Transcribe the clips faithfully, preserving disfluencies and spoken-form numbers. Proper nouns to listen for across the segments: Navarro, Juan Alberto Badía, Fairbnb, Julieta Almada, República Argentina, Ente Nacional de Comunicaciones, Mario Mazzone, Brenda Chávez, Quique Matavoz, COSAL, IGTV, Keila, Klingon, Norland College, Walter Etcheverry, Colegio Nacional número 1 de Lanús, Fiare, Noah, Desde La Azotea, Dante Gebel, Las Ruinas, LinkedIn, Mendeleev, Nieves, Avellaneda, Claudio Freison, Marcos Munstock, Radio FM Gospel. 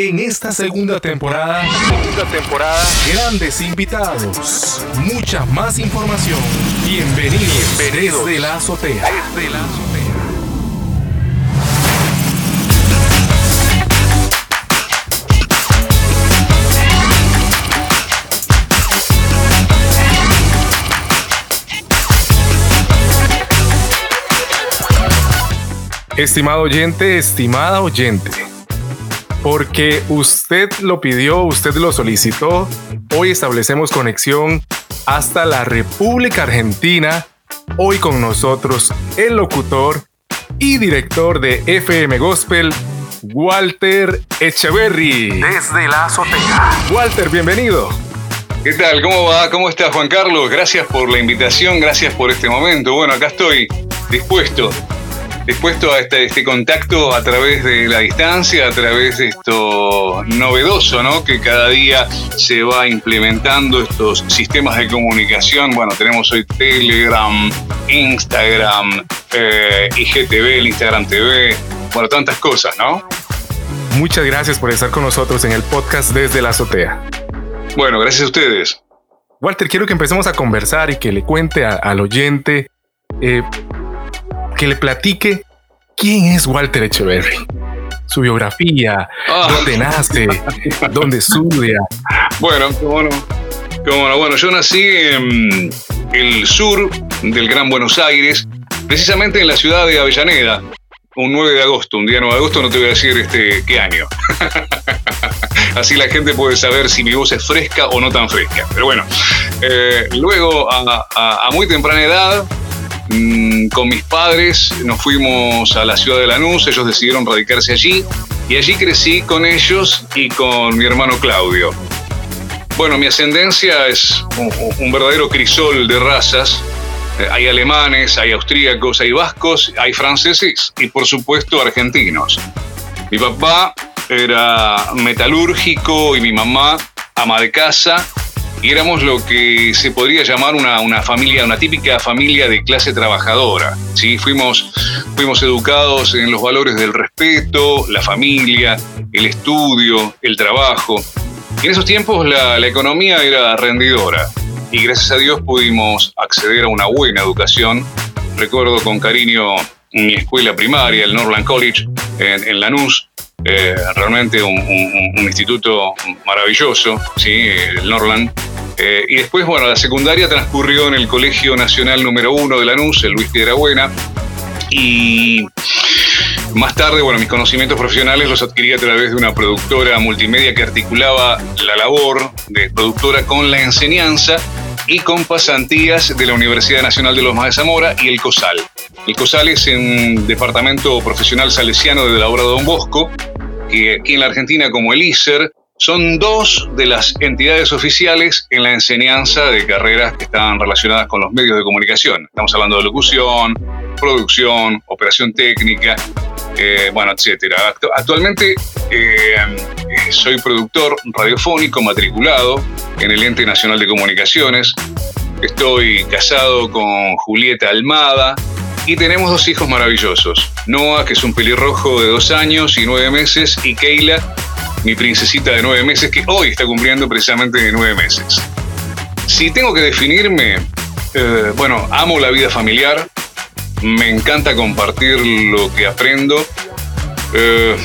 en esta segunda temporada, segunda temporada, grandes invitados, mucha más información. Bienvenidos, bienvenidos desde la azotea. Desde la azotea. Estimado oyente, estimada oyente, porque usted lo pidió, usted lo solicitó, hoy establecemos conexión hasta la República Argentina. Hoy con nosotros el locutor y director de F M Gospel, Walter Etcheverry. Desde la azotea. Walter, bienvenido. ¿Qué tal? ¿Cómo va? ¿Cómo estás, Juan Carlos? Gracias por la invitación, gracias por este momento. Bueno, acá estoy, dispuesto. Dispuesto a este, este contacto a través de la distancia, a través de esto novedoso, ¿no? Que cada día se va implementando estos sistemas de comunicación. Bueno, tenemos hoy Telegram, Instagram, eh, I G T V, el Instagram T V, bueno, tantas cosas, ¿no? Muchas gracias por estar con nosotros en el podcast Desde la Azotea. Bueno, gracias a ustedes. Walter, quiero que empecemos a conversar y que le cuente a, al oyente... Eh, que le platique quién es Walter Etcheverry, su biografía, oh. dónde nace, dónde estudia. Bueno, cómo no, cómo no. Bueno, yo nací en el sur del Gran Buenos Aires, precisamente en la ciudad de Avellaneda, un nueve de agosto, un día nueve de agosto, no te voy a decir este, qué año. Así la gente puede saber si mi voz es fresca o no tan fresca. Pero bueno, eh, luego a, a, a muy temprana edad, con mis padres nos fuimos a la ciudad de Lanús. Ellos decidieron radicarse allí y allí crecí con ellos y con mi hermano Claudio. Bueno, mi ascendencia es un, un verdadero crisol de razas. Hay alemanes, hay austríacos, hay vascos, hay franceses y por supuesto argentinos. Mi papá era metalúrgico y mi mamá ama de casa. Y éramos lo que se podría llamar una, una familia, una típica familia de clase trabajadora, ¿sí? Fuimos, fuimos educados en los valores del respeto, la familia, el estudio, el trabajo. Y en esos tiempos la, la economía era rendidora y gracias a Dios pudimos acceder a una buena educación. Recuerdo con cariño mi escuela primaria, el Norland College en, en Lanús. Eh, realmente un, un, un instituto maravilloso, ¿sí? El Norland. Eh, y después, bueno, la secundaria transcurrió en el Colegio Nacional número uno de Lanús, el Luis Piedrabuena. Y más tarde, bueno, mis conocimientos profesionales los adquirí a través de una productora multimedia que articulaba la labor de productora con la enseñanza y con pasantías de la Universidad Nacional de los Más de Zamora y el COSAL. El COSAL es un departamento profesional salesiano de la obra de Don Bosco, que aquí en la Argentina, como el I S E R, son dos de las entidades oficiales en la enseñanza de carreras que están relacionadas con los medios de comunicación. Estamos hablando de locución, producción, operación técnica, eh, bueno, etcétera. Actualmente eh, soy productor radiofónico matriculado en el Ente Nacional de Comunicaciones. Estoy casado con Julieta Almada y tenemos dos hijos maravillosos. Noah, que es un pelirrojo de dos años y nueve meses, y Keila, mi princesita de nueve meses, que hoy está cumpliendo precisamente nueve meses. Si tengo que definirme, eh, bueno, amo la vida familiar, me encanta compartir lo que aprendo, eh,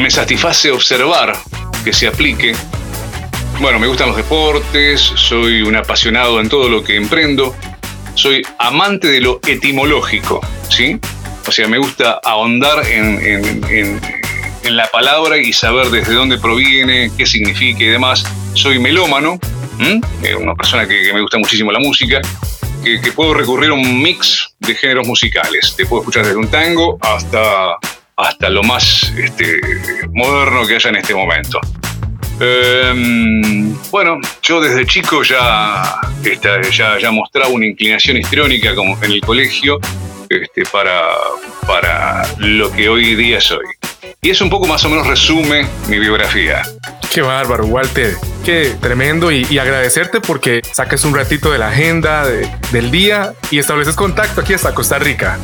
me satisface observar que se aplique. Bueno, me gustan los deportes, soy un apasionado en todo lo que emprendo, soy amante de lo etimológico, ¿sí? O sea, me gusta ahondar en, en, en, en la palabra y saber desde dónde proviene, qué significa y demás. Soy melómano, ¿m? Una persona que, que me gusta muchísimo la música, que, que puedo recurrir a un mix de géneros musicales. Te puedo escuchar desde un tango hasta, hasta lo más este, moderno que haya en este momento. Eh, bueno, yo desde chico ya, esta, ya, ya mostraba una inclinación histriónica como en el colegio este, para, para lo que hoy día soy. Y eso un poco más o menos resume mi biografía. Qué bárbaro, Walter. que tremendo, y, y agradecerte porque saques un ratito de la agenda de, del día y estableces contacto aquí hasta Costa Rica.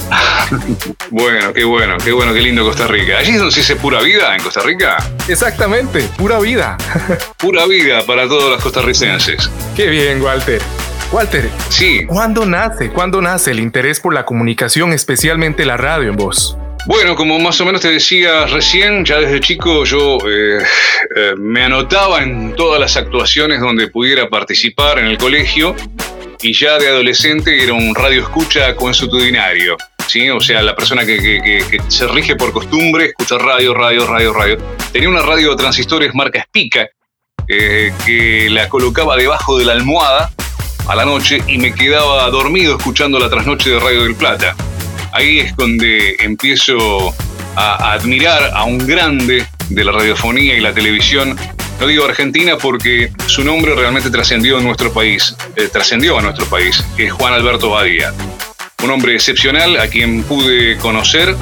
Bueno, qué bueno, qué bueno, qué lindo Costa Rica. ¿Allí es donde se dice pura vida en Costa Rica? Exactamente, pura vida. Pura vida para todos los costarricenses. Qué bien, Walter. Walter, sí. ¿Cuándo nace, cuándo nace el interés por la comunicación, especialmente la radio en vos? Bueno, como más o menos te decía recién, ya desde chico yo eh, eh, me anotaba en todas las actuaciones donde pudiera participar en el colegio, y ya de adolescente era un radioescucha consuetudinario, ¿sí? O sea, la persona que, que, que, que se rige por costumbre, escucha radio, radio, radio, radio. Tenía una radio de transistores marca Spica, eh, que la colocaba debajo de la almohada a la noche y me quedaba dormido escuchando la trasnoche de Radio del Plata. Ahí es donde empiezo a, a admirar a un grande de la radiofonía y la televisión. No digo Argentina porque su nombre realmente trascendió en nuestro país, eh, trascendió a nuestro país, que es Juan Alberto Badía. Un hombre excepcional a quien pude conocer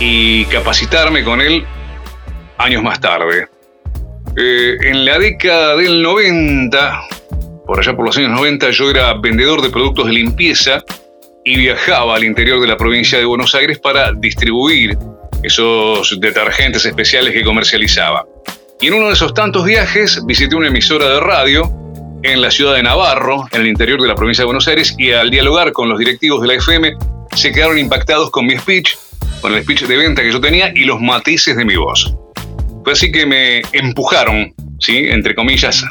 y capacitarme con él años más tarde. Eh, en la década del noventa, por allá por los años noventa, yo era vendedor de productos de limpieza y viajaba al interior de la provincia de Buenos Aires para distribuir esos detergentes especiales que comercializaba. Y en uno de esos tantos viajes visité una emisora de radio en la ciudad de Navarro, en el interior de la provincia de Buenos Aires, y al dialogar con los directivos de la F M se quedaron impactados con mi speech, con el speech de venta que yo tenía y los matices de mi voz. Fue así que me empujaron, ¿sí?, entre comillas,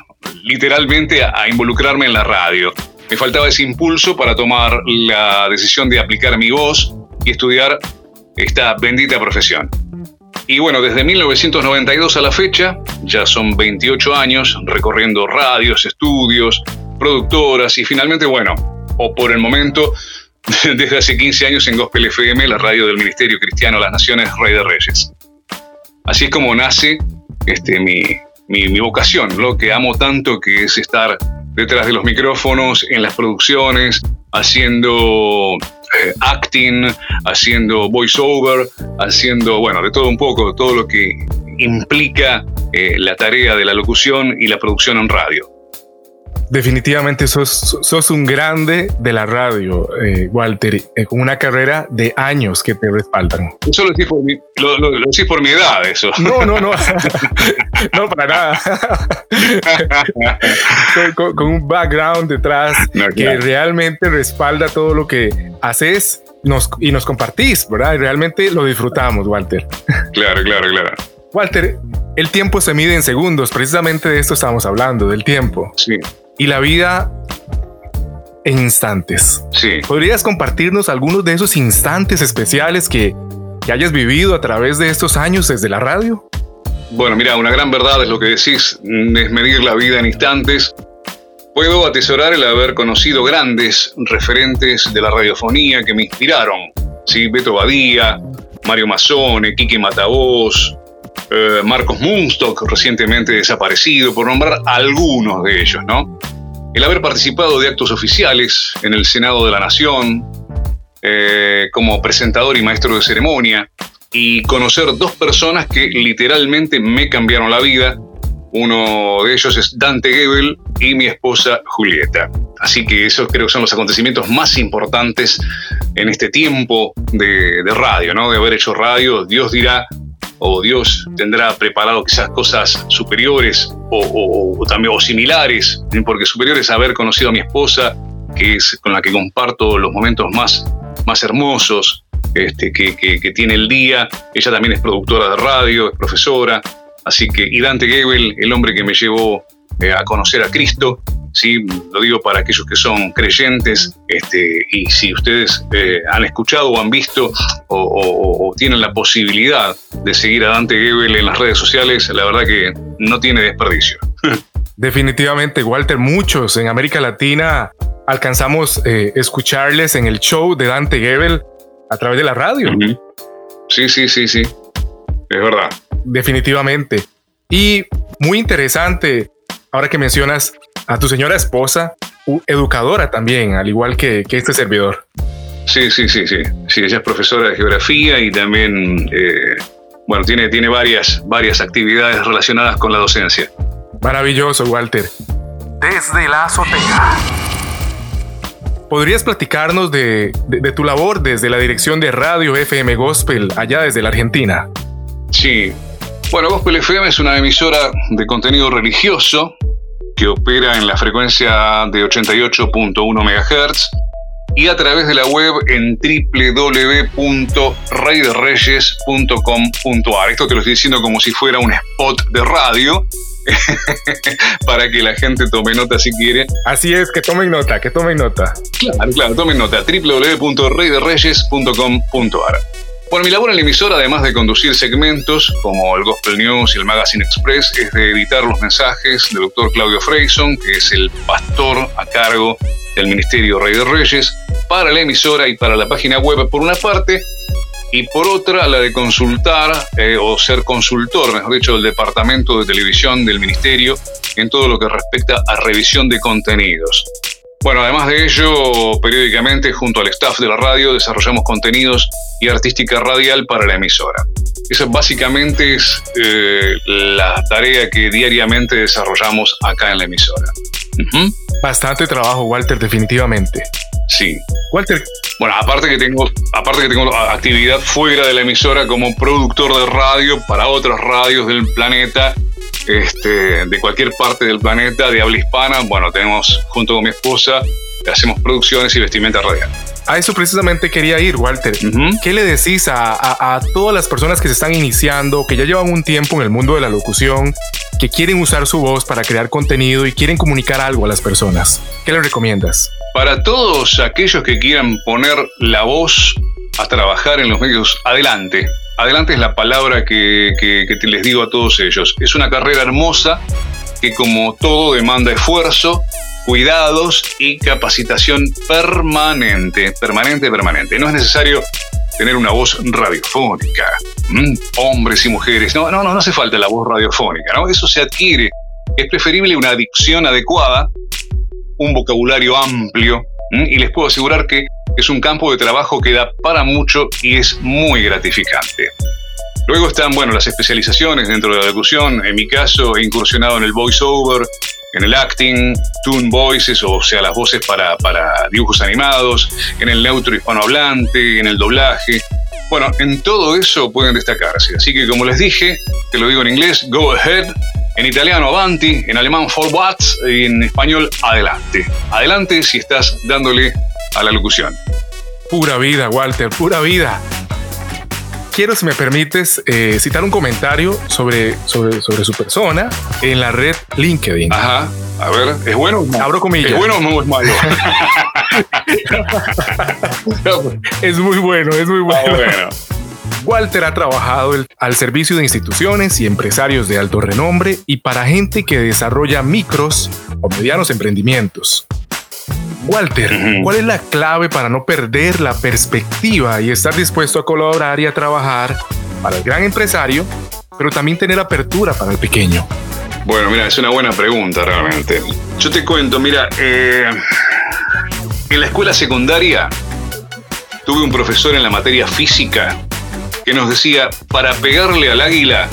literalmente a involucrarme en la radio. Me faltaba ese impulso para tomar la decisión de aplicar mi voz y estudiar esta bendita profesión. Y bueno, desde mil novecientos noventa y dos a la fecha, ya son veintiocho años recorriendo radios, estudios, productoras y finalmente, bueno, o por el momento, desde hace quince años en Gospel F M, la radio del Ministerio Cristiano de las Naciones, Rey de Reyes. Así es como nace este, mi, mi, mi vocación, lo que amo tanto, que es estar detrás de los micrófonos, en las producciones, haciendo eh, acting, haciendo voiceover, haciendo, bueno, de todo un poco, todo lo que implica eh, la tarea de la locución y la producción en radio. Definitivamente sos, sos un grande de la radio, eh, Walter, eh, con una carrera de años que te respaldan. Eso lo decís por mi, lo, lo, lo decís por mi edad, eso. No, no, no. No, para nada. con, con, con un background detrás no, que claro. Realmente respalda todo lo que haces nos, y nos compartís, ¿verdad? Y realmente lo disfrutamos, Walter. Claro, claro, claro. Walter, el tiempo se mide en segundos, precisamente de esto estamos hablando, del tiempo. Sí. Y la vida en instantes. Sí. ¿Podrías compartirnos algunos de esos instantes especiales que, que hayas vivido a través de estos años desde la radio? Bueno, mira, una gran verdad es lo que decís, es medir la vida en instantes. Puedo atesorar el haber conocido grandes referentes de la radiofonía que me inspiraron. Sí, Beto Badía, Mario Mazzone, Quique Matavoz, Eh, Marcos Munstock, recientemente desaparecido, por nombrar algunos de ellos, ¿no? El haber participado de actos oficiales en el Senado de la Nación, eh, como presentador y maestro de ceremonia, y conocer dos personas que literalmente me cambiaron la vida. Uno de ellos es Dante Gebel y mi esposa Julieta. Así que esos creo que son los acontecimientos más importantes en este tiempo de, de radio, ¿no? De haber hecho radio, Dios dirá, o Dios tendrá preparado quizás cosas superiores o, o, o también o similares, porque superiores a haber conocido a mi esposa, que es con la que comparto los momentos más, más hermosos este, que, que, que tiene el día. Ella también es productora de radio, es profesora, así que, y Dante Gebel, el hombre que me llevó eh, a conocer a Cristo, ¿sí? Lo digo para aquellos que son creyentes, este, y si ustedes eh, han escuchado o han visto o, o, o tienen la posibilidad de seguir a Dante Gebel en las redes sociales, la verdad que no tiene desperdicio. Definitivamente, Walter, muchos en América Latina alcanzamos eh, escucharles en el show de Dante Gebel a través de la radio. Uh-huh. Sí, sí, sí, sí. Es verdad. Definitivamente. Y muy interesante, ahora que mencionas a tu señora esposa, educadora también, al igual que, que este servidor. Sí, sí, sí, sí. Sí, ella es profesora de geografía y también, eh, bueno, tiene, tiene varias, varias actividades relacionadas con la docencia. Maravilloso, Walter. Desde la azotea. ¿Podrías platicarnos de, de, de tu labor desde la dirección de Radio F M Gospel, allá desde la Argentina? Sí. Bueno, Gospel F M es una emisora de contenido religioso que opera en la frecuencia de ochenta y ocho punto uno megahertz y a través de la web en doble u doble u doble u punto rey de reyes punto com punto a r. Esto te lo estoy diciendo como si fuera un spot de radio para que la gente tome nota si quiere. Así es, que tomen nota, que tomen nota. Claro, claro, tomen nota. doble u doble u doble u punto rey de reyes punto com punto a r. Bueno, mi labor en la emisora, además de conducir segmentos como el Gospel News y el Magazine Express, es de editar los mensajes del doctor Claudio Freison, que es el pastor a cargo del Ministerio Rey de Reyes, para la emisora y para la página web, por una parte, y por otra, la de consultar eh, o ser consultor, mejor dicho, del Departamento de Televisión del Ministerio en todo lo que respecta a revisión de contenidos. Bueno, además de ello, periódicamente, junto al staff de la radio, desarrollamos contenidos y artística radial para la emisora. Esa básicamente es eh, la tarea que diariamente desarrollamos acá en la emisora. Uh-huh. Bastante trabajo, Walter, definitivamente. Sí. Walter. Bueno, aparte que tengo, aparte que tengo actividad fuera de la emisora como productor de radio para otras radios del planeta. Este, de cualquier parte del planeta de habla hispana, bueno, tenemos junto con mi esposa, hacemos producciones y vestimenta radial. A eso precisamente quería ir, Walter. Uh-huh. ¿Qué le decís a, a, a todas las personas que se están iniciando, que ya llevan un tiempo en el mundo de la locución, que quieren usar su voz para crear contenido y quieren comunicar algo a las personas? ¿Qué les recomiendas? Para todos aquellos que quieran poner la voz a trabajar en los medios, adelante. Adelante es la palabra que, que, que les digo a todos ellos. Es una carrera hermosa que, como todo, demanda esfuerzo, cuidados y capacitación permanente. Permanente, permanente. No es necesario tener una voz radiofónica. ¿Mm? Hombres y mujeres. No, no, no, no hace falta la voz radiofónica, ¿no? Eso se adquiere. Es preferible una dicción adecuada, un vocabulario amplio. ¿Mm? Y les puedo asegurar que es un campo de trabajo que da para mucho y es muy gratificante. Luego están, bueno, las especializaciones dentro de la locución. En mi caso, he incursionado en el voice-over, en el acting, tune voices, o sea, las voces para, para dibujos animados, en el neutro hispanohablante, en el doblaje. Bueno, en todo eso pueden destacarse. Así que, como les dije, te lo digo en inglés, go ahead. En italiano, avanti. En alemán, forward. Y en español, adelante. Adelante si estás dándole a la locución. Pura vida, Walter, pura vida. Quiero, si me permites, eh, citar un comentario sobre, sobre, sobre su persona en la red LinkedIn. Ajá, a ver, ¿es bueno? Abro comillas. ¿Es bueno o no es malo? Es muy bueno, es muy bueno. Ah, bueno. Walter ha trabajado el, al servicio de instituciones y empresarios de alto renombre y para gente que desarrolla micros o medianos emprendimientos. Walter, ¿cuál es la clave para no perder la perspectiva y estar dispuesto a colaborar y a trabajar para el gran empresario, pero también tener apertura para el pequeño? Bueno, mira, es una buena pregunta realmente. Yo te cuento, mira, eh, en la escuela secundaria tuve un profesor en la materia física que nos decía, para pegarle al águila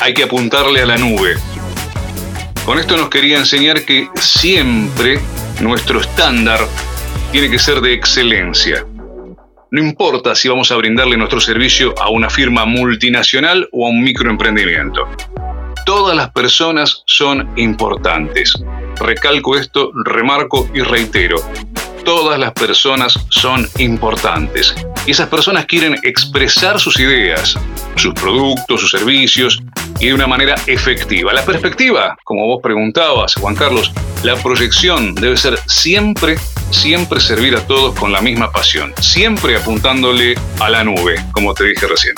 hay que apuntarle a la nube. Con esto nos quería enseñar que siempre nuestro estándar tiene que ser de excelencia. No importa si vamos a brindarle nuestro servicio a una firma multinacional o a un microemprendimiento. Todas las personas son importantes. Recalco esto, remarco y reitero. Todas las personas son importantes. Y esas personas quieren expresar sus ideas, sus productos, sus servicios y de una manera efectiva. La perspectiva, como vos preguntabas, Juan Carlos, la proyección debe ser siempre, siempre servir a todos con la misma pasión, siempre apuntándole a la nube, como te dije recién.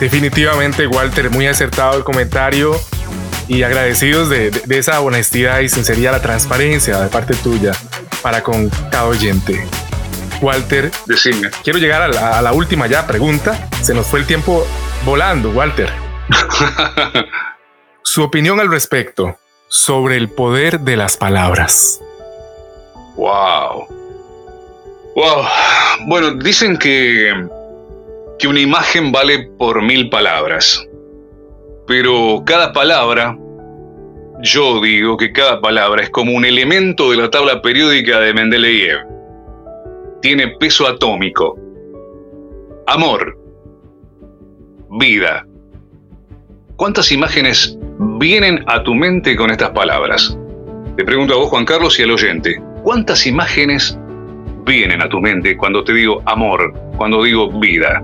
Definitivamente, Walter, muy acertado el comentario y agradecidos de, de, de esa honestidad y sinceridad, la transparencia de parte tuya para con cada oyente. Walter, decime. Quiero llegar a la, a la última ya pregunta. Se nos fue el tiempo volando, Walter. Su opinión al respecto sobre el poder de las palabras. Wow. Wow. Bueno, dicen que, que una imagen vale por mil palabras, pero cada palabra Yo digo que cada palabra es como un elemento de la tabla periódica de Mendeleev. Tiene peso atómico. Amor. Vida. ¿Cuántas imágenes vienen a tu mente con estas palabras? Te pregunto a vos, Juan Carlos, y al oyente. ¿Cuántas imágenes vienen a tu mente cuando te digo amor, cuando digo vida?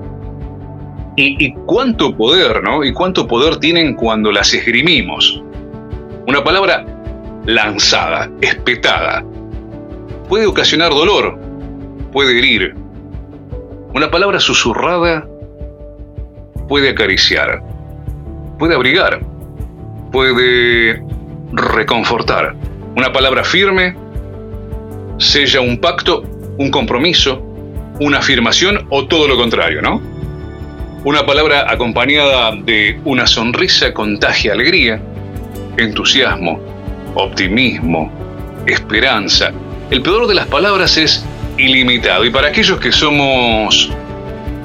Y, y cuánto poder, ¿no? Y cuánto poder tienen cuando las esgrimimos. Una palabra lanzada, espetada, puede ocasionar dolor, puede herir. Una palabra susurrada puede acariciar, puede abrigar, puede reconfortar. Una palabra firme sella un pacto, un compromiso, una afirmación o todo lo contrario, ¿no? Una palabra acompañada de una sonrisa contagia alegría, entusiasmo, optimismo, esperanza. El poder de las palabras es ilimitado. Y para aquellos que somos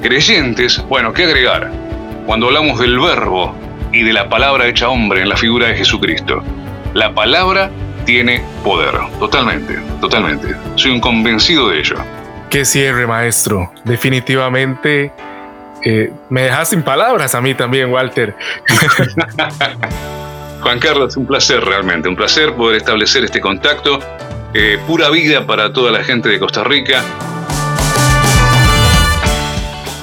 creyentes, bueno, ¿qué agregar? Cuando hablamos del verbo y de la palabra hecha hombre en la figura de Jesucristo, la palabra tiene poder. Totalmente, totalmente. Soy un convencido de ello. Qué cierre, maestro. Definitivamente eh, me dejas sin palabras a mí también, Walter. Juan Carlos, un placer realmente, un placer poder establecer este contacto. Eh, pura vida para toda la gente de Costa Rica.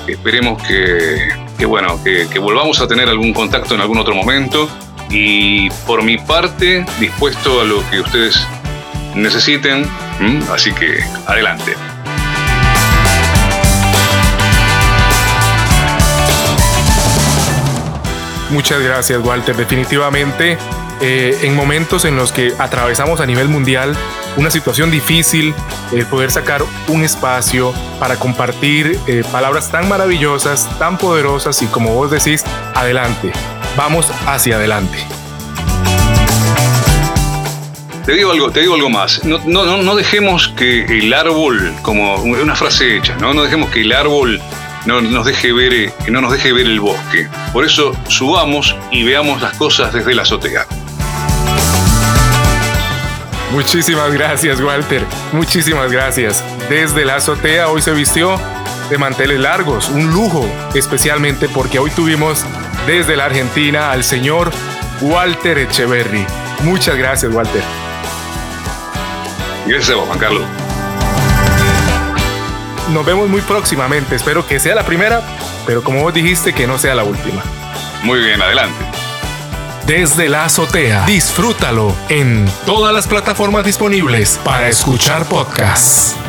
Esperemos que, que bueno, que, que volvamos a tener algún contacto en algún otro momento. Y por mi parte, dispuesto a lo que ustedes necesiten. ¿Mm? Así que adelante. Muchas gracias, Walter. Definitivamente, eh, en momentos en los que atravesamos a nivel mundial una situación difícil, eh, poder sacar un espacio para compartir eh, palabras tan maravillosas, tan poderosas y, como vos decís, adelante. Vamos hacia adelante. Te digo algo, te digo algo más. No, no, no, no dejemos que el árbol, como una frase hecha, no, no dejemos que el árbol no nos deje ver, no nos deje ver el bosque. Por eso subamos y veamos las cosas desde la azotea. Muchísimas gracias, Walter. Muchísimas gracias. Desde la azotea hoy se vistió de manteles largos, un lujo, especialmente porque hoy tuvimos desde la Argentina al señor Walter Etcheverry. Muchas gracias, Walter. Gracias a vos, Juan Carlos. Nos vemos muy próximamente. Espero que sea la primera, pero como vos dijiste, que no sea la última. Muy bien, adelante. Desde la azotea, disfrútalo en todas las plataformas disponibles para escuchar podcasts.